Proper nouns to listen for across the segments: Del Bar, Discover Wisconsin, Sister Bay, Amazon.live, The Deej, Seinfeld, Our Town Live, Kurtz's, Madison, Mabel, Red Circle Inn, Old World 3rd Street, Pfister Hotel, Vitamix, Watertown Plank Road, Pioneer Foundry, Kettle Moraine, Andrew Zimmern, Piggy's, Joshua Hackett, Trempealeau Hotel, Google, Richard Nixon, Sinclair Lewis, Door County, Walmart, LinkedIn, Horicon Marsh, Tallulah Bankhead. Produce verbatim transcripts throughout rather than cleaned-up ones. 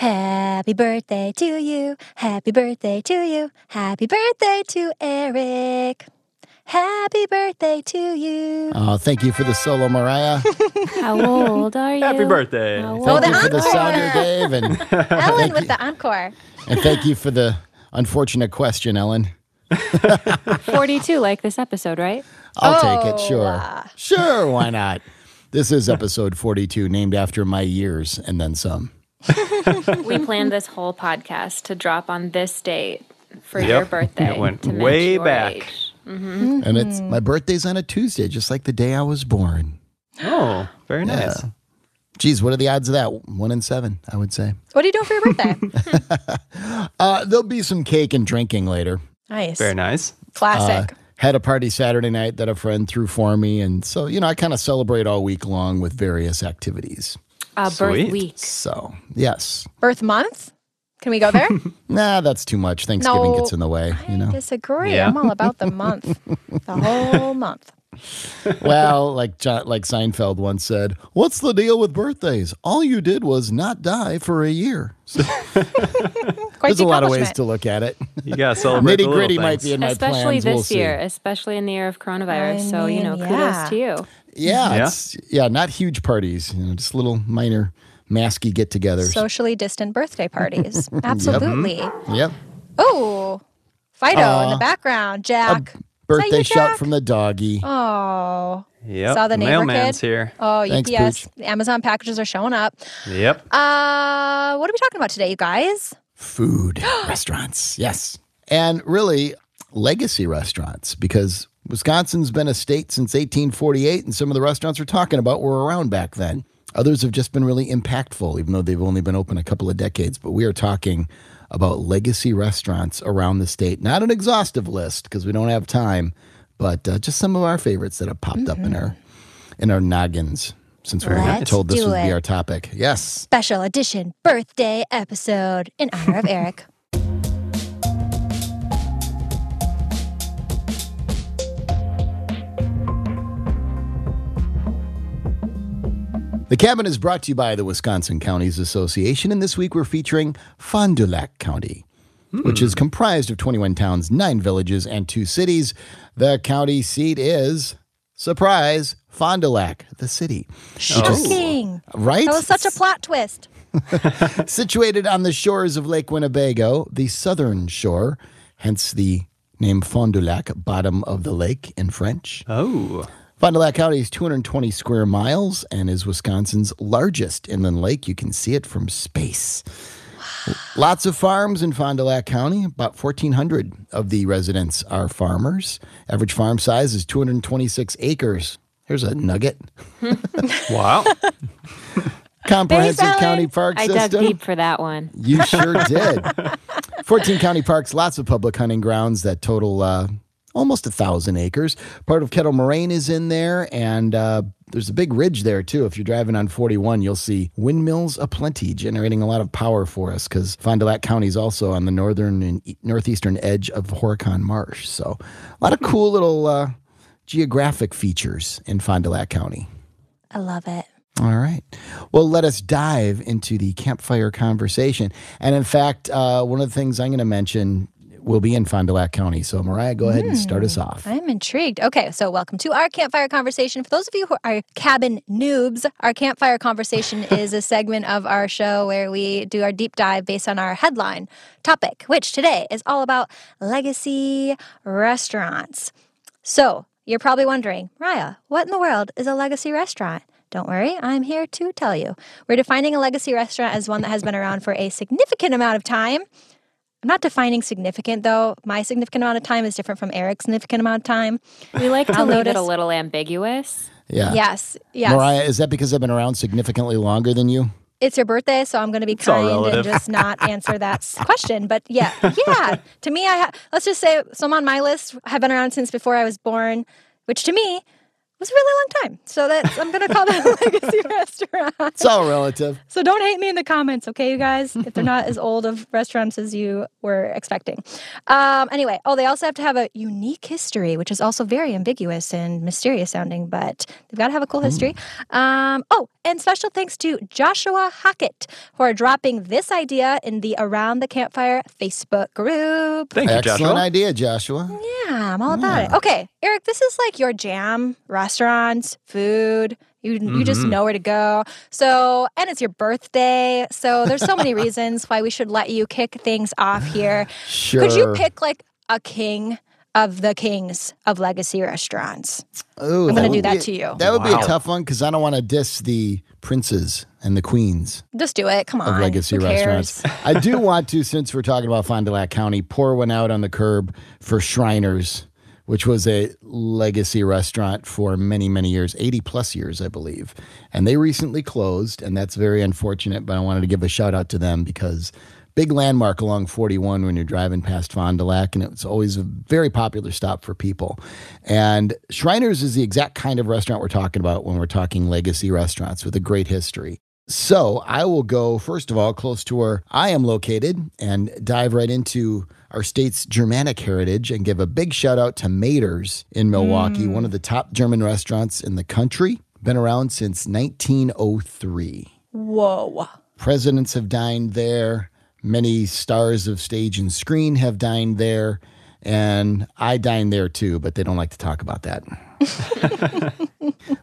Happy birthday to you, happy birthday to you, happy birthday to Eric. Happy birthday to you. Oh, thank you for the solo, Mariah. How old are you? Happy birthday. Thank oh, the you for encore. The solo, Dave. And Ellen with you. The encore. And thank you for the unfortunate question, Ellen. forty-two, like this episode, right? I'll oh, take it, sure. Uh. Sure, why not? This is episode forty-two, named after my years and then some. We planned this whole podcast to drop on this date for yep. your birthday. It went to way back. Age. Mm-hmm. And it's my birthday's on a Tuesday, just like the day I was born. Oh, very nice. Yeah. Geez, what are the odds of that? One in seven, I would say. What are you doing for your birthday? uh, there'll be some cake and drinking later. Nice. Very nice. Classic. Uh, had a party Saturday night that a friend threw for me. And so, you know, I kind of celebrate all week long with various activities. Uh, birth week. So, yes. Birth month? Can we go there? Nah, that's too much. Thanksgiving no, gets in the way. You know? I disagree. Yeah. I'm all about the month, the whole month. Well, like John, like Seinfeld once said, "What's the deal with birthdays? All you did was not die for a year." So, there's a lot of ways to look at it. You gotta celebrate the little things. Nitty gritty might be in my plans. Especially this we'll year, see. especially in the year of coronavirus. I mean, so you know, yeah. kudos to you. Yeah, yeah. It's, yeah, not huge parties. You know, just little minor. Masky get-togethers. Socially distant birthday parties. Absolutely. Yep. yep. Oh, Fido uh, in the background. Jack. Birthday you, Jack? Shot from the doggie. Oh. Yep. Saw the neighbor Mailman's kid. Here. Oh, thanks, U P S. Pooch. Amazon packages are showing up. Yep. Uh, what are we talking about today, you guys? Food. Restaurants. Yes. And really, legacy restaurants, because Wisconsin's been a state since eighteen forty-eight, and some of the restaurants we're talking about were around back then. Others have just been really impactful, even though they've only been open a couple of decades. But we are talking about legacy restaurants around the state. Not an exhaustive list, because we don't have time, but uh, just some of our favorites that have popped mm-hmm. up in our in our noggins, since we were told this would be our topic. Yes. Special edition birthday episode in honor of Eric. The Cabin is brought to you by the Wisconsin Counties Association, and this week we're featuring Fond du Lac County, mm. which is comprised of twenty-one towns, nine villages, and two cities. The county seat is, surprise, Fond du Lac, the city. Shocking. Oh. Right? That was such a plot twist. Situated on the shores of Lake Winnebago, the southern shore, hence the name Fond du Lac, bottom of the lake in French. Oh. Fond du Lac County is two hundred twenty square miles and is Wisconsin's largest inland lake. You can see it from space. Wow. Lots of farms in Fond du Lac County. About fourteen hundred of the residents are farmers. Average farm size is two hundred twenty-six acres. Here's a nugget. Wow. Comprehensive county park I system. I dug deep for that one. You sure did. fourteen county parks, lots of public hunting grounds that total... Uh, Almost a thousand acres. Part of Kettle Moraine is in there, and uh, there's a big ridge there, too. If you're driving on forty-one, you'll see windmills aplenty, generating a lot of power for us, because Fond du Lac County is also on the northern and northeastern edge of Horicon Marsh. So a lot of cool little uh, geographic features in Fond du Lac County. I love it. All right. Well, let us dive into the campfire conversation. And in fact, uh, one of the things I'm going to mention will be in Fond du Lac County. So, Mariah, go ahead mm, and start us off. I'm intrigued. Okay, so welcome to our Campfire Conversation. For those of you who are cabin noobs, our Campfire Conversation is a segment of our show where we do our deep dive based on our headline topic, which today is all about legacy restaurants. So, you're probably wondering, Mariah, what in the world is a legacy restaurant? Don't worry, I'm here to tell you. We're defining a legacy restaurant as one that has been around for a significant amount of time. I'm not defining significant, though. My significant amount of time is different from Eric's significant amount of time. We like to leave it a little ambiguous. Yeah. Yes. Yes. Mariah, is that because I've been around significantly longer than you? It's your birthday, so I'm going to be it's kind and just not answer that question. But yeah, yeah. To me, I ha- let's just say some on my list have been around since before I was born, which to me was a really long time. So that's, I'm going to call that a legacy restaurant. It's all relative. So don't hate me in the comments, okay, you guys, if they're not as old of restaurants as you were expecting. Um, anyway, oh, they also have to have a unique history, which is also very ambiguous and mysterious sounding, but they've got to have a cool history. Mm. Um, oh, and special thanks to Joshua Hackett for dropping this idea in the Around the Campfire Facebook group. Thank you, Joshua. Excellent idea, Joshua. Yeah, I'm all about yeah. it. Okay, Eric, this is like your jam, restaurants, food. You, mm-hmm. you just know where to go. So, and it's your birthday. So there's so many reasons why we should let you kick things off here. Sure. Could you pick like a king of the kings of legacy restaurants? Ooh, I'm going to do that a, to you. That would wow. be a tough one because I don't want to diss the princes and the queens. Just do it. Come on. Of legacy restaurants. I do want to, since we're talking about Fond du Lac County, pour one out on the curb for Shriners, which was a legacy restaurant for many, many years, eighty plus years, I believe. And they recently closed, and that's very unfortunate, but I wanted to give a shout out to them because big landmark along forty-one when you're driving past Fond du Lac, and it was always a very popular stop for people. And Shriners is the exact kind of restaurant we're talking about when we're talking legacy restaurants with a great history. So I will go, first of all, close to where I am located and dive right into our state's Germanic heritage and give a big shout out to Mader's in Milwaukee, mm. one of the top German restaurants in the country. Been around since nineteen oh three. Whoa. Presidents have dined there. Many stars of stage and screen have dined there. And I dine there too, but they don't like to talk about that.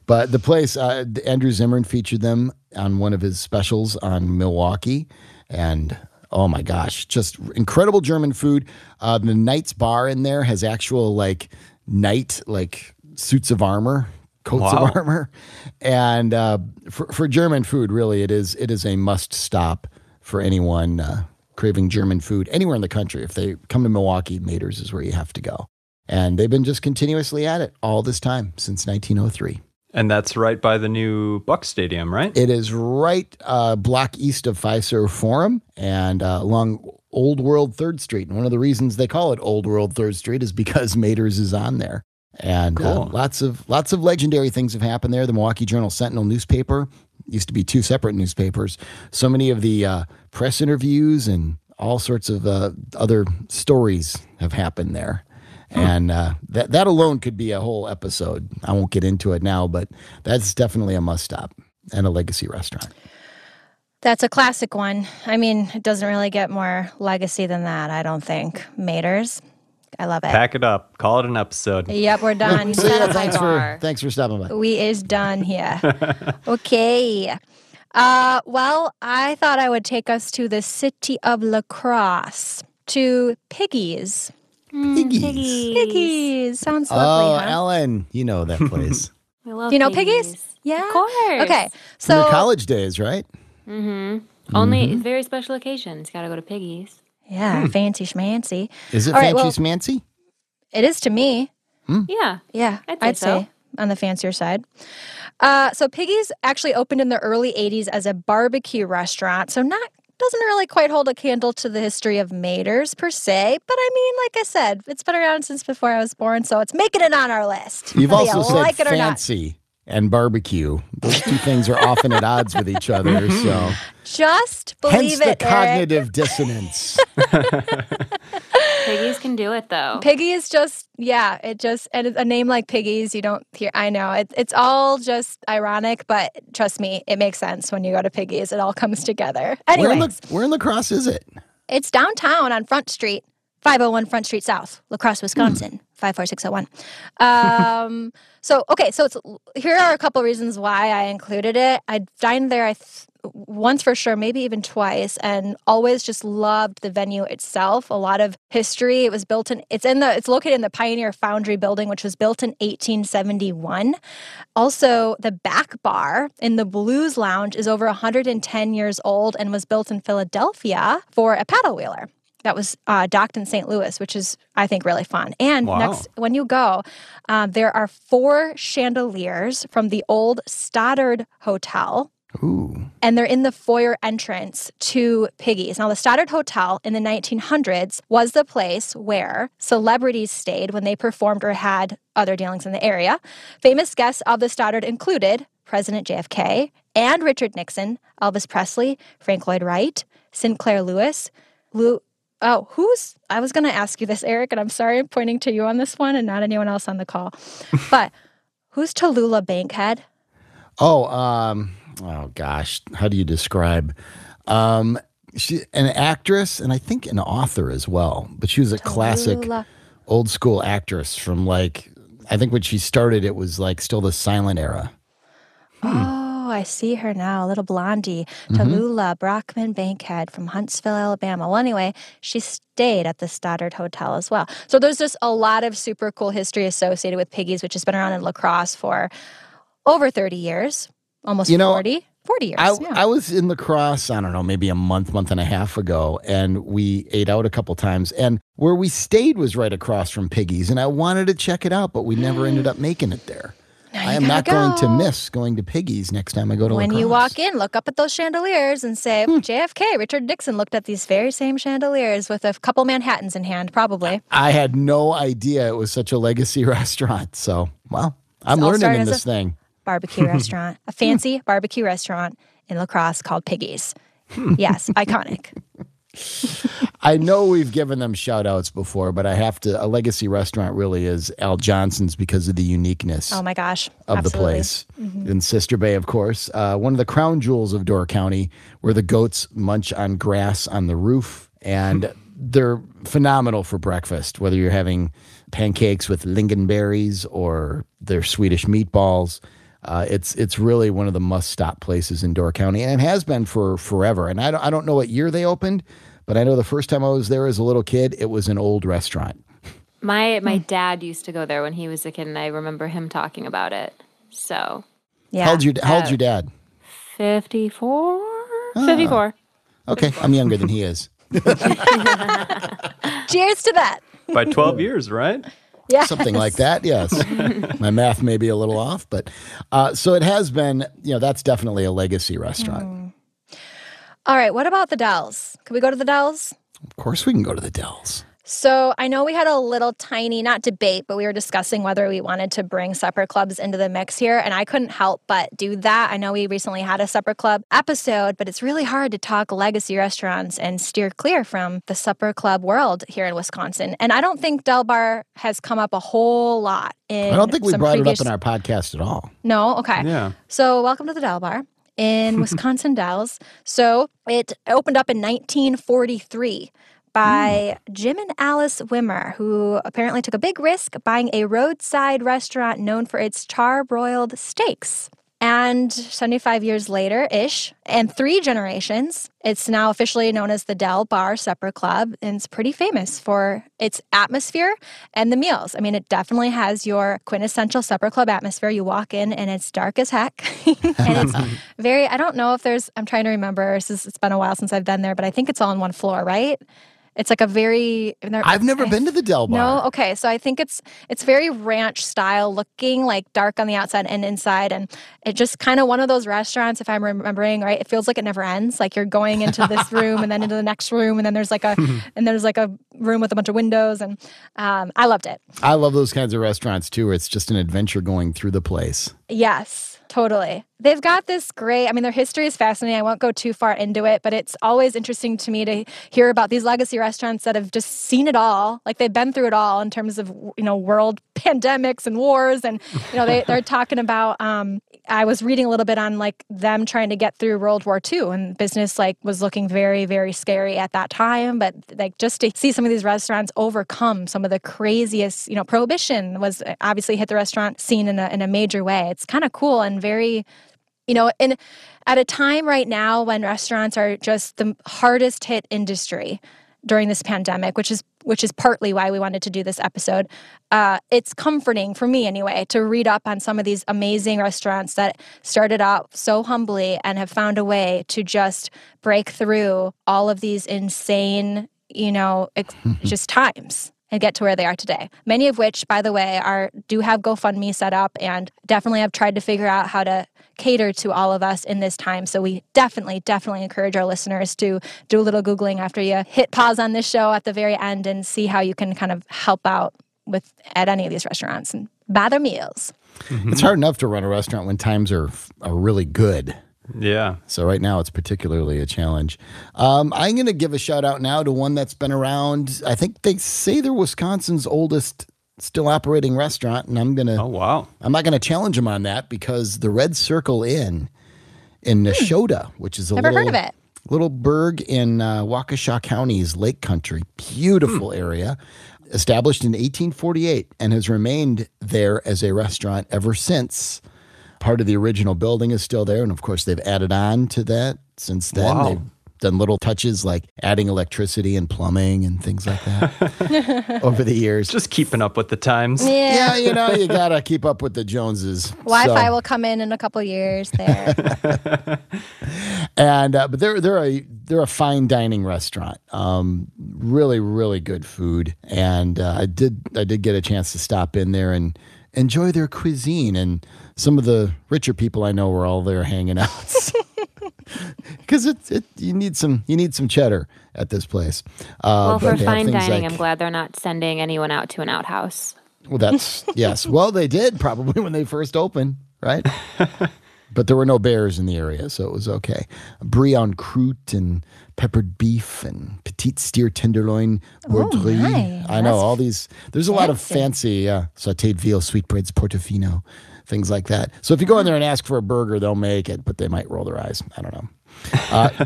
But the place, uh, Andrew Zimmern featured them on one of his specials on Milwaukee. And oh my gosh, just incredible German food. Uh, the Knight's Bar in there has actual like knight, like suits of armor, coats wow. of armor. And uh, for, for German food, really, it is it is a must stop for anyone uh, craving German food anywhere in the country. If they come to Milwaukee, Mader's is where you have to go. And they've been just continuously at it all this time since nineteen oh three. And that's right by the new Bucks Stadium, right? It is right uh, block east of Fiserv Forum and uh, along Old World third Street. And one of the reasons they call it Old World third Street is because Mader's is on there. And cool. uh, lots of lots of legendary things have happened there. The Milwaukee Journal-Sentinel newspaper used to be two separate newspapers. So many of the uh, press interviews and all sorts of uh, other stories have happened there. And uh, that that alone could be a whole episode. I won't get into it now, but that's definitely a must stop and a legacy restaurant. That's a classic one. I mean, it doesn't really get more legacy than that, I don't think. Mader's, I love it. Pack it up. Call it an episode. Yep, we're done. So yeah, thanks, for, thanks for stopping by. We is done here. Okay. Uh, well, I thought I would take us to the city of La Crosse, to Piggy's. Piggy's. Piggy's. Piggy's. Sounds lovely, Oh, huh? Ellen, you know that place. I love Do you know Piggy's? Piggy's? Yeah. Of course. Okay. So from your college days, right? Mm-hmm. mm-hmm. Only very special occasions. Got to go to Piggy's. Yeah. Hmm. Fancy schmancy. Is it All fancy right, well, schmancy? It is to me. Hmm. Yeah. Yeah. I'd say, I'd so. say on the fancier side. Uh, so Piggy's actually opened in the early eighties as a barbecue restaurant. So not Doesn't really quite hold a candle to the history of Mader's per se, but I mean, like I said, it's been around since before I was born, so it's making it on our list. You've also said like fancy and barbecue; those two things are often at odds with each other. So just believe Hence it. Hence the cognitive Eric. dissonance. Piggy's can do it, though. Piggy is just, yeah, it just, and a name like Piggy's, you don't hear, I know, it, it's all just ironic, but trust me, it makes sense when you go to Piggy's. It all comes together. Anyway. Where, where in La Crosse is it? It's downtown on Front Street, five oh one Front Street South, La Crosse, Wisconsin, hmm. five four six oh one. Um, so, okay, so it's, here are a couple reasons why I included it. I dined there, I th- once for sure, maybe even twice, and always just loved the venue itself. A lot of history. It was built in, it's in the, it's located in the Pioneer Foundry building, which was built in eighteen seventy-one. Also, the back bar in the Blues Lounge is over one hundred ten years old and was built in Philadelphia for a paddle wheeler that was uh, docked in Saint Louis, which is, I think, really fun. And wow. next, when you go, uh, there are four chandeliers from the old Stoddard Hotel. Ooh. And they're in the foyer entrance to Piggy's. Now, the Stoddard Hotel in the nineteen hundreds was the place where celebrities stayed when they performed or had other dealings in the area. Famous guests of the Stoddard included President J F K and Richard Nixon, Elvis Presley, Frank Lloyd Wright, Sinclair Lewis, Lou... Oh, who's... I was going to ask you this, Eric, and I'm sorry I'm pointing to you on this one and not anyone else on the call. But who's Tallulah Bankhead? Oh, um... Oh, gosh. How do you describe? Um, she an actress and I think an author as well. But she was a Tallulah. Classic old school actress from like, I think when she started, it was like still the silent era. Hmm. Oh, I see her now. A little blondie. Tallulah mm-hmm. Brockman Bankhead from Huntsville, Alabama. Well, anyway, she stayed at the Stoddard Hotel as well. So there's just a lot of super cool history associated with Piggy's, which has been around in La Crosse for over thirty years. Almost you know, forty years. I, yeah. I was in La Crosse, I don't know, maybe a month, month and a half ago, and we ate out a couple times. And where we stayed was right across from Piggy's, and I wanted to check it out, but we never ended up making it there. I am not go. going to miss going to Piggy's next time I go to when La Crosse. When you walk in, look up at those chandeliers and say, hmm. J F K, Richard Nixon looked at these very same chandeliers with a couple Manhattans in hand, probably. I had no idea it was such a legacy restaurant. So, well, I'm it's learning in this a- thing. Barbecue restaurant, a fancy barbecue restaurant in La Crosse called Piggy's. Yes, iconic. I know we've given them shout-outs before, but I have to, a legacy restaurant really is Al Johnson's because of the uniqueness oh my gosh. of Absolutely. the place. Mm-hmm. In Sister Bay, of course, uh, one of the crown jewels of Door County, where the goats munch on grass on the roof, and they're phenomenal for breakfast, whether you're having pancakes with lingonberries or their Swedish meatballs. Uh, it's it's really one of the must-stop places in Door County, and it has been for forever. And I don't, I don't know what year they opened, but I know the first time I was there as a little kid, it was an old restaurant. My my dad used to go there when he was a kid, and I remember him talking about it. So, yeah. How old's your, how old's your dad? fifty-four Ah, fifty-four Okay, fifty-four I'm younger than he is. Cheers to that. By twelve years, right? Yes. Something like that, yes. My math may be a little off, but uh, so it has been, you know, that's definitely a legacy restaurant. Mm. All right, what about the Dells? Can we go to the Dells? Of course we can go to the Dells. So I know we had a little tiny, not debate, but we were discussing whether we wanted to bring supper clubs into the mix here, and I couldn't help but do that. I know we recently had a supper club episode, but it's really hard to talk legacy restaurants and steer clear from the supper club world here in Wisconsin. And I don't think Del Bar has come up a whole lot. In I don't think we brought previous... it up in our podcast at all. No? Okay. Yeah. So welcome to the Del Bar in Wisconsin Dells. So it opened up in nineteen forty-three by Jim and Alice Wimmer, who apparently took a big risk buying a roadside restaurant known for its charbroiled steaks. And seventy-five years later-ish, and three generations, it's now officially known as the Del Bar Supper Club, and it's pretty famous for its atmosphere and the meals. I mean, it definitely has your quintessential supper club atmosphere. You walk in, and it's dark as heck. And it's very, I don't know if there's, I'm trying to remember, it's been a while since I've been there, but I think it's all on one floor, right? It's like a very... I've never I, been to the Del Bar. No? Okay. So I think it's it's very ranch-style looking, like dark on the outside and inside. And it just kind of one of those restaurants, if I'm remembering, right? It feels like it never ends. Like you're going into this room and then into the next room. And then there's like a and there's like a room with a bunch of windows. And um, I loved it. I love those kinds of restaurants, too, where it's just an adventure going through the place. Yes. Totally. They've got this great, I mean, their history is fascinating. I won't go too far into it, but it's always interesting to me to hear about these legacy restaurants that have just seen it all. Like they've been through it all in terms of, you know, world pandemics and wars. And, you know, they, they're talking about, um, I was reading a little bit on like them trying to get through World War Two, and business like was looking very, very scary at that time. But like just to see some of these restaurants overcome some of the craziest, you know, prohibition was obviously hit the restaurant scene in a, in a major way. It's kind of cool and very, you know, and at a time right now when restaurants are just the hardest hit industry during this pandemic, which is which is partly why we wanted to do this episode. Uh, it's comforting for me anyway to read up on some of these amazing restaurants that started out so humbly and have found a way to just break through all of these insane, you know, ex- just times and get to where they are today. Many of which, by the way, are do have GoFundMe set up and definitely have tried to figure out how to cater to all of us in this time. So we definitely, definitely encourage our listeners to do a little Googling after you hit pause on this show at the very end and see how you can kind of help out with at any of these restaurants and buy their meals. Mm-hmm. It's hard enough to run a restaurant when times are are really good. Yeah. So right now it's particularly a challenge. Um, I'm going to give a shout out now to one that's been around. I think they say they're Wisconsin's oldest still operating restaurant, and I'm going to. Oh wow! I'm not going to challenge them on that because the Red Circle Inn in Neshota, which is a Never little heard of it. little burg in uh, Waukesha County's Lake Country, beautiful hmm. area. Established in eighteen forty-eight and has remained there as a restaurant ever since. Part of the original building is still there, and of course they've added on to that since then. Wow. They've done little touches like adding electricity and plumbing and things like that over the years. Just keeping up with the times. Yeah, yeah, you know, you got to keep up with the Joneses. Wi-Fi so. will come in in a couple years there. and uh, but they're they're a they're a fine dining restaurant. Um, really really good food, and uh, I did I did get a chance to stop in there and enjoy their cuisine, and some of the richer people I know were all there hanging out. Because it, it, you need some, you need some cheddar at this place. Uh, well, for fine dining, like, I'm glad they're not sending anyone out to an outhouse. Well, that's yes. Well, they did probably when they first opened, right? But there were no bears in the area, so it was okay. Brie en croûte and peppered beef and petite steer tenderloin broderie. Oh, nice. I know that's all these. There's a fancy. lot of fancy uh, sautéed veal, sweetbreads, portofino. Things like that. So if you go in there and ask for a burger, they'll make it, but they might roll their eyes. I don't know. Uh,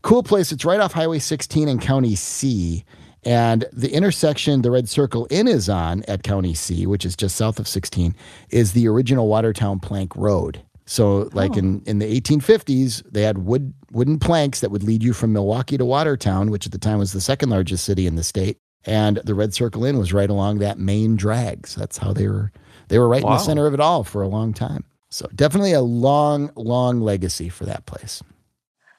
cool place. It's right off Highway sixteen and County C. And the intersection the Red Circle Inn is on at County C, which is just south of sixteen, is the original Watertown Plank Road. So like oh. in, in the eighteen fifties, they had wood wooden planks that would lead you from Milwaukee to Watertown, which at the time was the second largest city in the state. And the Red Circle Inn was right along that main drag. So that's how they were... They were right wow. in the center of it all for a long time. So definitely a long, long legacy for that place.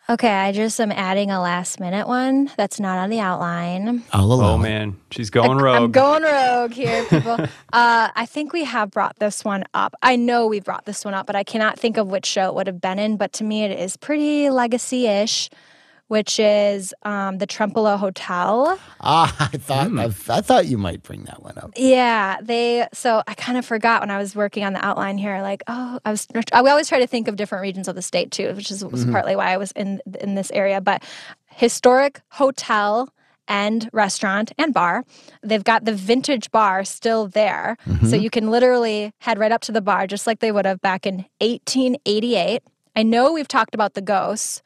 Okay, I just am adding a last minute one that's not on the outline. I'll allow oh, man. She's going rogue. I'm going rogue here, people. uh, I think we have brought this one up. I know we brought this one up, but I cannot think of which show it would have been in. But to me, it is pretty legacy-ish, which is um, the Trempealeau Hotel. Ah, I thought mm. I, I thought you might bring that one up. Yeah, they. So I kind of forgot when I was working on the outline here. Like, oh, I was. I, we always try to think of different regions of the state too, which is was mm-hmm. partly why I was in in this area. But historic hotel and restaurant and bar. They've got the vintage bar still there, mm-hmm. so you can literally head right up to the bar, just like they would have back in eighteen eighty-eight. I know we've talked about the ghosts.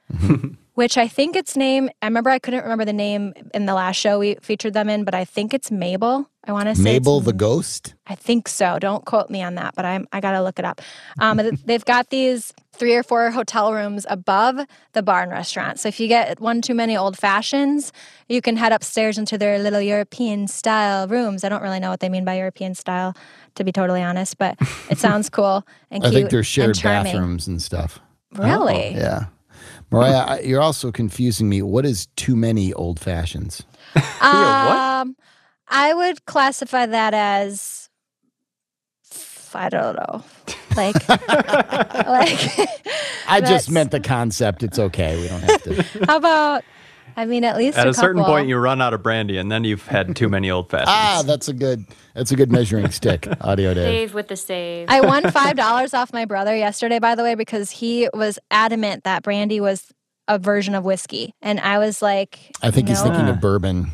Which I think its name, I remember I couldn't remember the name in the last show we featured them in, but I think it's Mabel. I want to say Mabel the Ghost? I think so. Don't quote me on that, but I'm, I got to look it up. Um, they've got these three or four hotel rooms above the bar and restaurant. So if you get one too many old fashions, you can head upstairs into their little European-style rooms. I don't really know what they mean by European-style, to be totally honest, but it sounds cool and cute. I think they're shared and bathrooms and stuff. Really? Oh, yeah. Mariah, you're also confusing me. What is too many old fashions? Um, I would classify that as, I don't know, like, like I just meant the concept. It's okay. We don't have to. How about, I mean, at least at a, a certain point you run out of brandy, and then you've had too many old fashions. Ah, that's a good, that's a good measuring stick, Audio Dave. Dave with the save. I won five dollars off my brother yesterday, by the way, because he was adamant that brandy was a version of whiskey, and I was like, I think no. he's thinking of bourbon.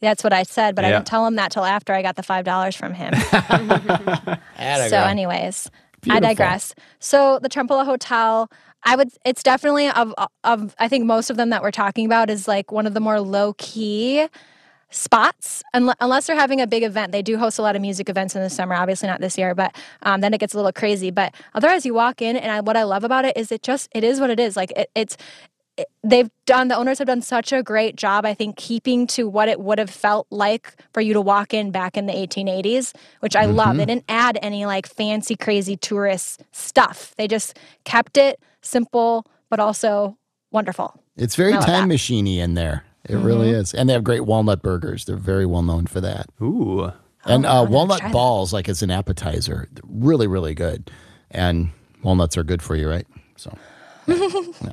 That's what I said, but yeah. I didn't tell him that till after I got the five dollars from him. So, anyways, Beautiful. I digress. So the Trempealeau Hotel. I would, it's definitely of, of, I think most of them that we're talking about is like one of the more low key spots, unless they're having a big event. They do host a lot of music events in the summer, obviously not this year, but um, then it gets a little crazy. But otherwise you walk in, and I, what I love about it is it just, it is what it is. Like it, it's, it, they've done, the owners have done such a great job, I think, keeping to what it would have felt like for you to walk in back in the eighteen eighties, which I mm-hmm. love. They didn't add any like fancy, crazy tourist stuff. They just kept it simple, but also wonderful. It's very time machiney in there. It mm-hmm. really is. And they have great walnut burgers. They're very well known for that. Ooh. Oh, and uh, walnut balls, that. like as an appetizer, really, really good. And walnuts are good for you, right? So, no, no.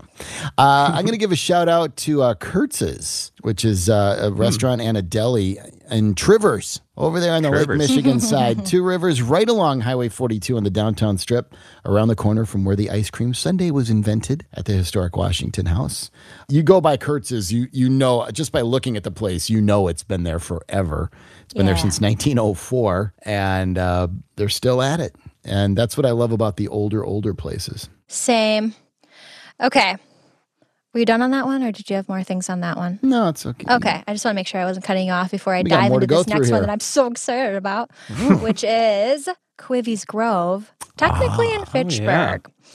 Uh, I'm going to give a shout out to uh, Kurtz's, which is uh, a restaurant mm. and a deli in Trivers, over there on the Trivers. Lake Michigan side. Two Rivers, right along Highway forty-two on the downtown strip, around the corner from where the ice cream sundae was invented at the historic Washington House. You go by Kurtz's, you you know, just by looking at the place, you know it's been there forever. It's been yeah. there since nineteen oh four, and uh, they're still at it. And that's what I love about the older, older places. Same. Okay. Were you done on that one, or did you have more things on that one? No, it's okay. Okay. I just want to make sure I wasn't cutting you off before I we dive into this next here. one that I'm so excited about, which is Quivey's Grove, technically ah, in Fitchburg. Oh yeah.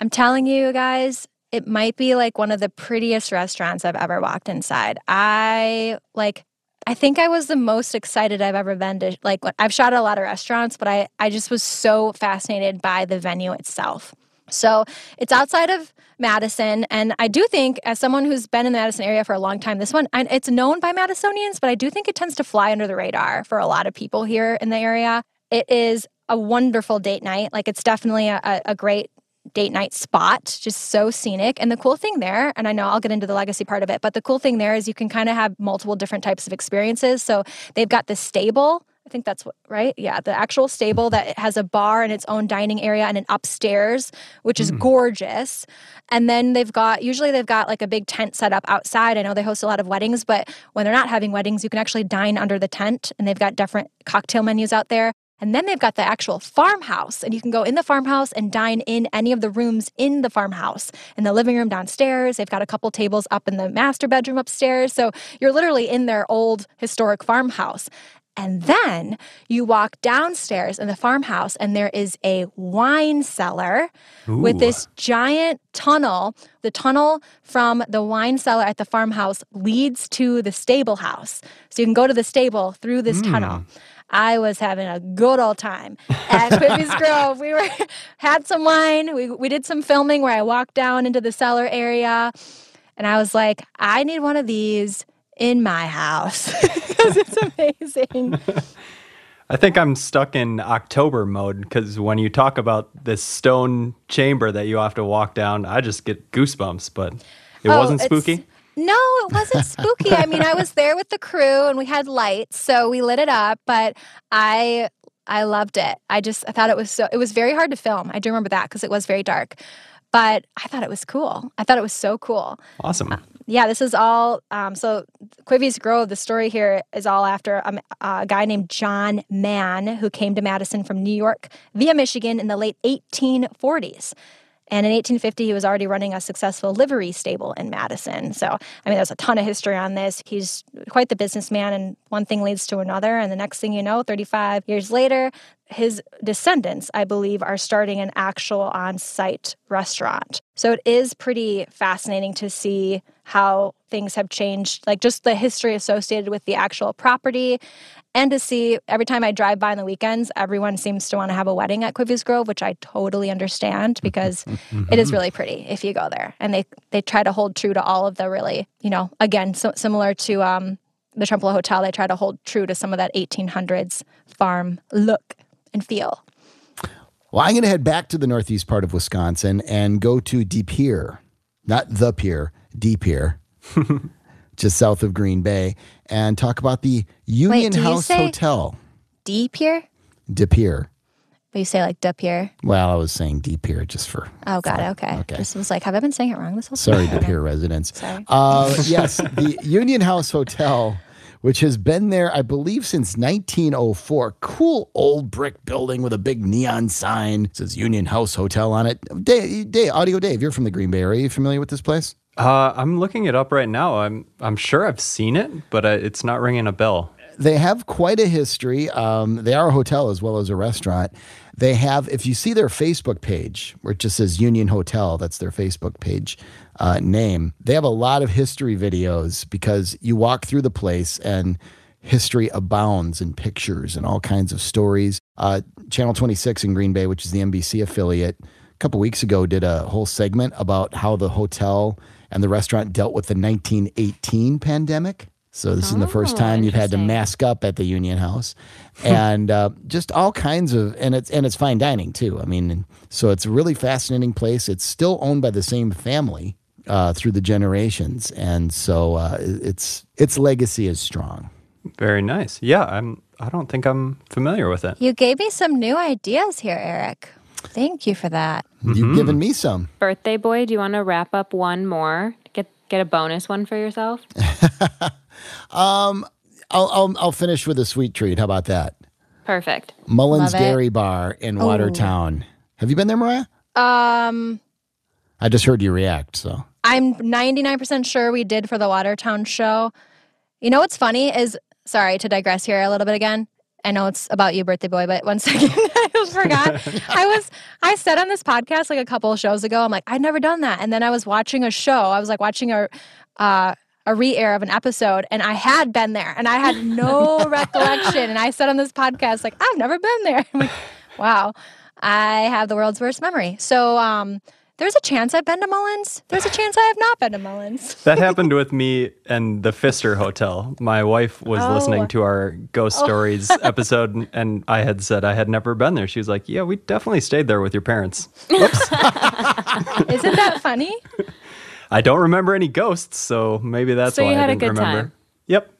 I'm telling you guys, it might be like one of the prettiest restaurants I've ever walked inside. I like... I think I was the most excited I've ever been to. Like, I've shot at a lot of restaurants, but I, I just was so fascinated by the venue itself. So it's outside of Madison, and I do think, as someone who's been in the Madison area for a long time, this one, and it's known by Madisonians, but I do think it tends to fly under the radar for a lot of people here in the area. It is a wonderful date night. Like, it's definitely a, a great date night spot, just so scenic. And the cool thing there, and I know I'll get into the legacy part of it, but the cool thing there is you can kind of have multiple different types of experiences. So they've got the stable, I think that's what, right? Yeah, the actual stable that has a bar and its own dining area and an upstairs, which is mm. gorgeous. And then they've got, usually they've got like a big tent set up outside. I know they host a lot of weddings, but when they're not having weddings, you can actually dine under the tent, and they've got different cocktail menus out there. And then they've got the actual farmhouse, and you can go in the farmhouse and dine in any of the rooms in the farmhouse. In the living room downstairs, they've got a couple tables up in the master bedroom upstairs. So you're literally in their old historic farmhouse. And then you walk downstairs in the farmhouse, and there is a wine cellar Ooh. With this giant tunnel. The tunnel from the wine cellar at the farmhouse leads to the stable house. So you can go to the stable through this mm. tunnel. I was having a good old time at Quivey's Grove. We were had some wine. We we did some filming where I walked down into the cellar area, and I was like, I need one of these in my house because it's amazing. I think I'm stuck in October mode because when you talk about this stone chamber that you have to walk down, I just get goosebumps, but it oh, wasn't spooky? No, it wasn't spooky. I mean, I was there with the crew, and we had lights, so we lit it up, but I I loved it. I just I thought it was so, it was very hard to film. I do remember that because it was very dark, but I thought it was cool. I thought it was so cool. Awesome. Uh, yeah, this is all, um, so Quivey's Grove, the story here is all after um, uh, a guy named John Mann who came to Madison from New York via Michigan in the late eighteen forties. And in eighteen fifty, he was already running a successful livery stable in Madison. So, I mean, there's a ton of history on this. He's quite the businessman, and one thing leads to another. And the next thing you know, thirty-five years later, his descendants, I believe, are starting an actual on-site restaurant. So it is pretty fascinating to see how things have changed, like just the history associated with the actual property. And to see, every time I drive by on the weekends, everyone seems to want to have a wedding at Quivey's Grove, which I totally understand because it is really pretty if you go there. And they, they try to hold true to all of the really, you know, again, so, similar to um, the Trempealeau Hotel, they try to hold true to some of that eighteen hundreds farm look and feel. Well, I'm going to head back to the northeast part of Wisconsin and go to De Pere, not the Pier, De Pere. Just south of Green Bay, and talk about the Union Wait, House Hotel. De Pere? De Pere. But you say like De Pere? Well, I was saying De Pere just for... Oh, got it. Okay. okay. This was like, have I been saying it wrong this whole Sorry, time? Sorry, De Pere residents. Sorry. Uh, yes, the Union House Hotel, which has been there, I believe, since nineteen oh four. Cool old brick building with a big neon sign. It says Union House Hotel on it. Dave, Dave, Audio Dave, you're from the Green Bay area. Are you familiar with this place? Uh, I'm looking it up right now. I'm I'm sure I've seen it, but uh, it's not ringing a bell. They have quite a history. Um, they are a hotel as well as a restaurant. They have, if you see their Facebook page, where it just says Union Hotel, that's their Facebook page uh, name. They have a lot of history videos because you walk through the place and history abounds in pictures and all kinds of stories. Uh, Channel twenty-six in Green Bay, which is the N B C affiliate, a couple weeks ago did a whole segment about how the hotel and the restaurant dealt with the nineteen eighteen pandemic. So this oh, isn't the first time you've had to mask up at the Union House, and uh, just all kinds of and it's and it's fine dining too. I mean, so it's a really fascinating place. It's still owned by the same family uh, through the generations, and so uh, its its legacy is strong. Very nice. Yeah, I'm. I don't think I'm familiar with it. You gave me some new ideas here, Eric. Thank you for that. Mm-hmm. You've given me some. Birthday boy, do you want to wrap up one more? Get get a bonus one for yourself. Um, I'll, I'll I'll finish with a sweet treat. How about that? Perfect. Mullen's Dairy Bar in Ooh. Watertown. Have you been there, Mariah? Um, I just heard you react. So I'm ninety-nine percent sure we did for the Watertown show. You know what's funny is, sorry to digress here a little bit again. I know it's about you, birthday boy, but one second, I forgot. I was, I said on this podcast like a couple of shows ago, I'm like, I've never done that. And then I was watching a show. I was like watching a, uh, a re-air of an episode, and I had been there, and I had no recollection. And I said on this podcast, like, I've never been there. I'm like, wow, I have the world's worst memory. So um, there's a chance I've been to Mullins. There's a chance I have not been to Mullins. That happened with me and the Pfister Hotel. My wife was oh. listening to our Ghost oh. Stories episode, and I had said I had never been there. She was like, yeah, we definitely stayed there with your parents. Oops. Isn't that funny? I don't remember any ghosts, so maybe that's so why you had I didn't a good remember. Time. Yep.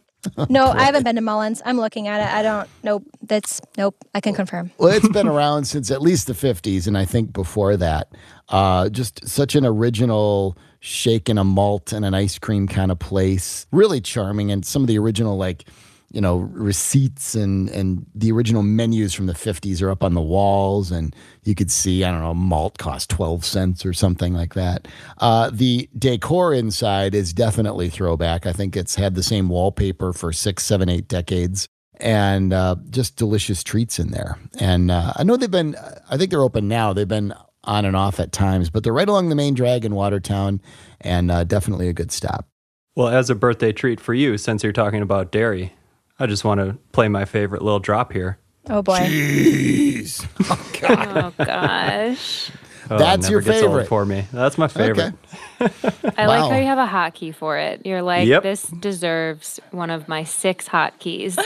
No, I haven't been to Mullins. I'm looking at it. I don't. Nope. That's nope. I can confirm. Well, it's been around since at least the fifties, and I think before that. Uh, just such an original shake and a malt and an ice cream kind of place. Really charming, and some of the original like. You know, receipts and, and the original menus from the fifties are up on the walls, and you could see, I don't know, malt cost twelve cents or something like that. Uh, the decor inside is definitely throwback. I think it's had the same wallpaper for six, seven, eight decades, and uh, just delicious treats in there. And uh, I know they've been, I think they're open now. They've been on and off at times, but they're right along the main drag in Watertown, and uh, definitely a good stop. Well, as a birthday treat for you, since you're talking about dairy, I just want to play my favorite little drop here. Oh, boy. Jeez. Oh, God. Oh, gosh. Oh, that's your favorite. It never gets old for me. That's my favorite. Okay. I wow. like how you have a hotkey for it. You're like, yep. This deserves one of my six hotkeys.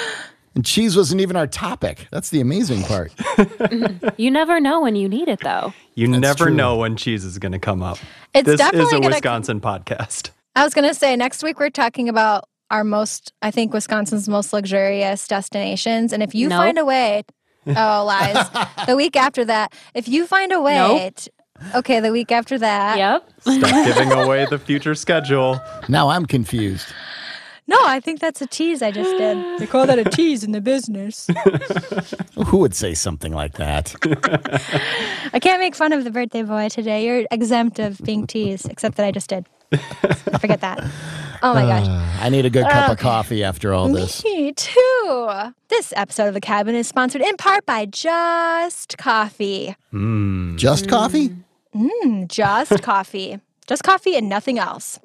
And cheese wasn't even our topic. That's the amazing part. You never know when you need it, though. You that's never true. Know when cheese is going to come up. It's this definitely is a Wisconsin come- podcast. I was going to say, next week we're talking about our most, I think, Wisconsin's most luxurious destinations. And if you nope. find a way, oh, lies. The week after that, if you find a way, nope. t- okay, the week after that. Yep. Stop giving away the future schedule. Now I'm confused. No, I think that's a tease I just did. They call that a tease in the business. Who would say something like that? I can't make fun of the birthday boy today. You're exempt of being teased, except that I just did. I forget that. Oh my gosh. Uh, I need a good cup uh, of coffee after all this. Me too. This episode of The Cabin is sponsored in part by Just Coffee. Mm. Just mm. coffee? Mm, just coffee. Just coffee and nothing else.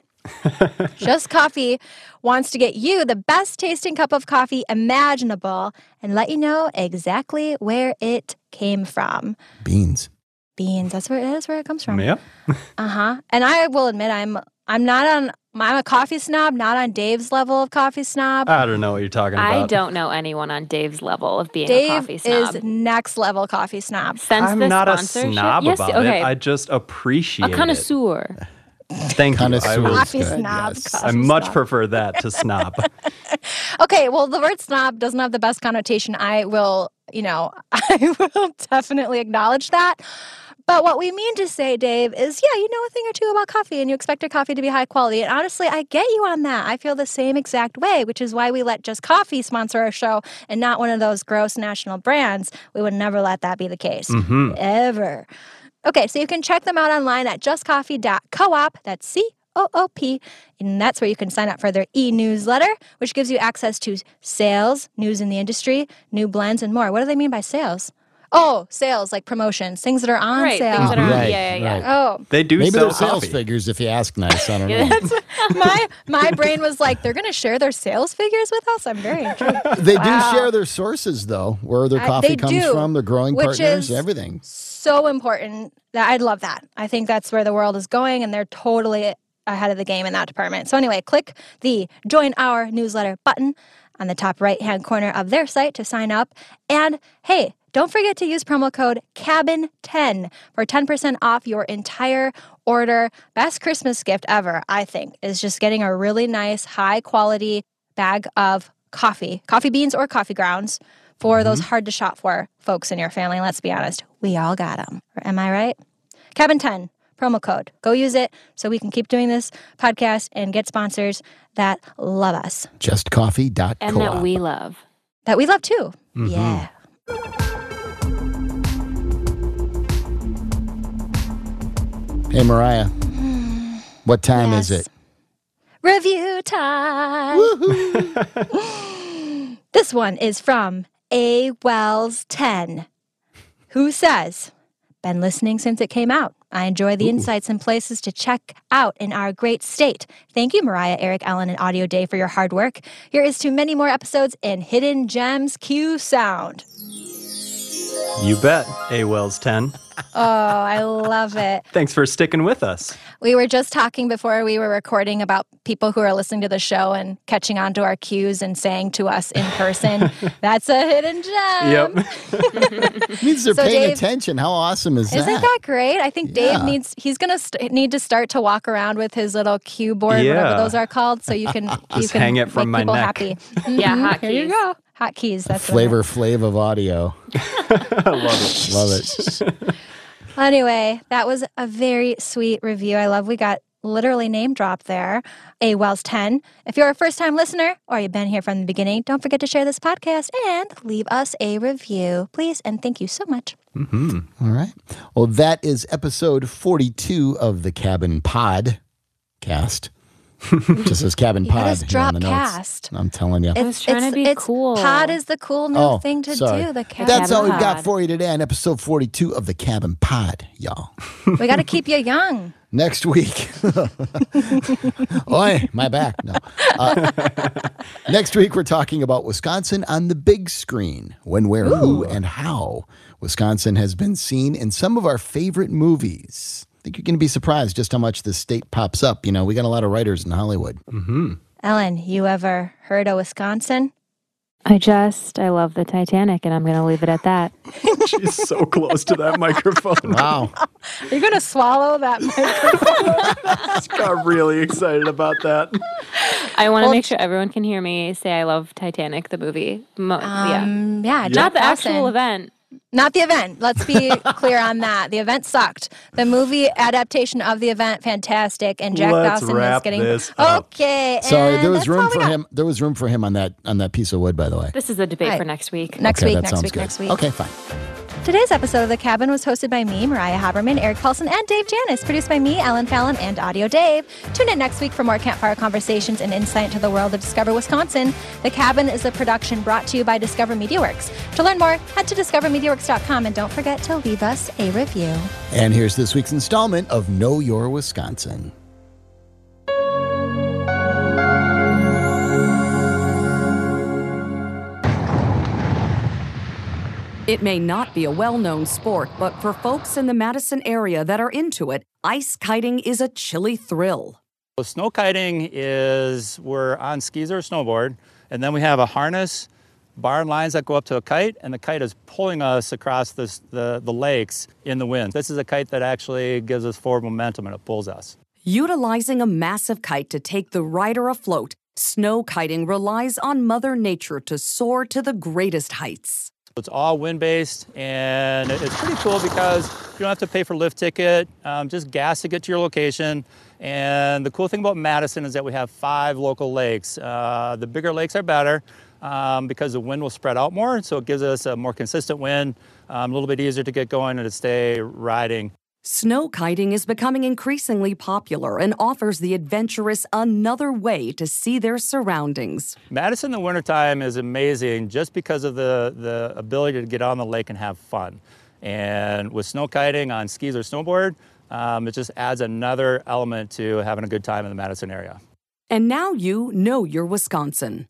Just Coffee wants to get you the best tasting cup of coffee imaginable and let you know exactly where it came from. Beans. Beans. That's where it is, where it comes from. Yep. Uh-huh. And I will admit I'm I'm not on I'm a coffee snob, not on Dave's level of coffee snob. I don't know what you're talking about. I don't know anyone on Dave's level of being Dave a coffee snob. Dave is next level coffee snob. Since I'm the not a snob yes, about okay. it. I just appreciate it. A connoisseur. It. Thank you. I will, coffee snob. Yes. Coffee I much snob. Prefer that to snob. Okay, well, the word snob doesn't have the best connotation. I will, you know, I will definitely acknowledge that. But what we mean to say, Dave, is, yeah, you know a thing or two about coffee, and you expect your coffee to be high quality. And honestly, I get you on that. I feel the same exact way, which is why we let Just Coffee sponsor our show and not one of those gross national brands. We would never let that be the case. Mm-hmm. Ever. Okay, so you can check them out online at just coffee dot coop. That's C O O P. And that's where you can sign up for their e-newsletter, which gives you access to sales, news in the industry, new blends, and more. What do they mean by sales? Oh, sales, like promotions, things that are on right, sale. Things that are on, right, yeah, yeah, yeah. Right. Oh. They do Maybe sell they're sales coffee. Figures if you ask nice. I don't know. That's, my, my brain was like, they're going to share their sales figures with us? I'm very intrigued. They wow. do share their sources, though, where their coffee I, comes do, from, their growing partners, everything. So important. I love that. I think that's where the world is going, and they're totally ahead of the game in that department. So anyway, click the Join Our Newsletter button on the top right-hand corner of their site to sign up. And hey, don't forget to use promo code cabin ten for ten percent off your entire order. Best Christmas gift ever, I think, is just getting a really nice, high-quality bag of coffee, coffee beans or coffee grounds for mm-hmm. those hard-to-shop-for folks in your family. Let's be honest, we all got them. Am I right? cabin ten, promo code. Go use it so we can keep doing this podcast and get sponsors that love us. just coffee dot co op. And that we love. That we love, too. Mm-hmm. Yeah. Hey, Mariah, what time yes. is it? Review time. Woohoo. This one is from A Wells Ten, who says, been listening since it came out. I enjoy the Ooh. Insights and places to check out in our great state. Thank you, Mariah, Eric, Ellen, and Audio Dave for your hard work. Here is to many more episodes and hidden gems. Cue sound. You bet, A Wells ten. Oh, I love it. Thanks for sticking with us. We were just talking before we were recording about people who are listening to the show and catching on to our cues and saying to us in person, that's a hidden gem. Yep. It means they're so paying Dave, attention. How awesome is isn't that? Isn't that great? I think yeah. Dave needs, he's going to st- need to start to walk around with his little cue board, yeah. whatever those are called, so you can, just you can hang it from make my people neck. Happy. Mm-hmm. Yeah, hot Here keys. You go. Hot keys. That's Flavor Flav of audio. I love it. Love it. Anyway, that was a very sweet review. I love we got literally name dropped there. A Wells ten. If you're a first-time listener or you've been here from the beginning, don't forget to share this podcast and leave us a review, please. And thank you so much. Mm-hmm. All right. Well, that is episode forty-two of the Cabin Pod Cast. Just as Cabin you Pod. Just drop cast. I'm telling you. It's, I was trying it's, to be it's, cool. Pod is the cool new oh, thing to sorry. do. The Cabin That's all pod. We've got for you today on episode forty-two of the Cabin Pod, y'all. We got to keep you young. Next week. Oi, my back. No. Uh, next week, we're talking about Wisconsin on the big screen. When, where, Ooh. Who, and how Wisconsin has been seen in some of our favorite movies. I think you're going to be surprised just how much this state pops up. You know, we got a lot of writers in Hollywood. Mm-hmm. Ellen, you ever heard of Wisconsin? I just, I love the Titanic, and I'm going to leave it at that. She's so close to that microphone. Wow. Are you going to swallow that microphone? Just got really excited about that. I want to well, make sure everyone can hear me say I love Titanic, the movie. Mo- um, yeah. yeah, Not the Jackson. actual event. Not the event. Let's be clear on that. The event sucked. The movie adaptation of the event, fantastic. And Jack Let's Dawson is getting this okay. Sorry, there was room for got. him. There was room for him on that on that piece of wood. By the way, this is a debate right. for next week. Next okay, week. Next week. Good. Next week. Okay, fine. Today's episode of The Cabin was hosted by me, Mariah Haberman, Eric Paulson, and Dave Janis. Produced by me, Ellen Fallon, and Audio Dave. Tune in next week for more campfire conversations and insight into the world of Discover Wisconsin. The Cabin is a production brought to you by Discover MediaWorks. To learn more, head to discover media works dot com and don't forget to leave us a review. And here's this week's installment of Know Your Wisconsin. It may not be a well-known sport, but for folks in the Madison area that are into it, ice kiting is a chilly thrill. Well, snow kiting is we're on skis or a snowboard, and then we have a harness, bar and lines that go up to a kite, and the kite is pulling us across this, the, the lakes in the wind. This is a kite that actually gives us forward momentum, and it pulls us. Utilizing a massive kite to take the rider afloat, snow kiting relies on Mother Nature to soar to the greatest heights. It's all wind-based, and it's pretty cool because you don't have to pay for lift ticket, um, just gas to get to your location. And the cool thing about Madison is that we have five local lakes. Uh, the bigger lakes are better um, because the wind will spread out more, so it gives us a more consistent wind, um, a little bit easier to get going and to stay riding. Snow kiting is becoming increasingly popular and offers the adventurous another way to see their surroundings. Madison in the wintertime is amazing just because of the, the ability to get on the lake and have fun. And with snow kiting on skis or snowboard, um, it just adds another element to having a good time in the Madison area. And now you know your Wisconsin.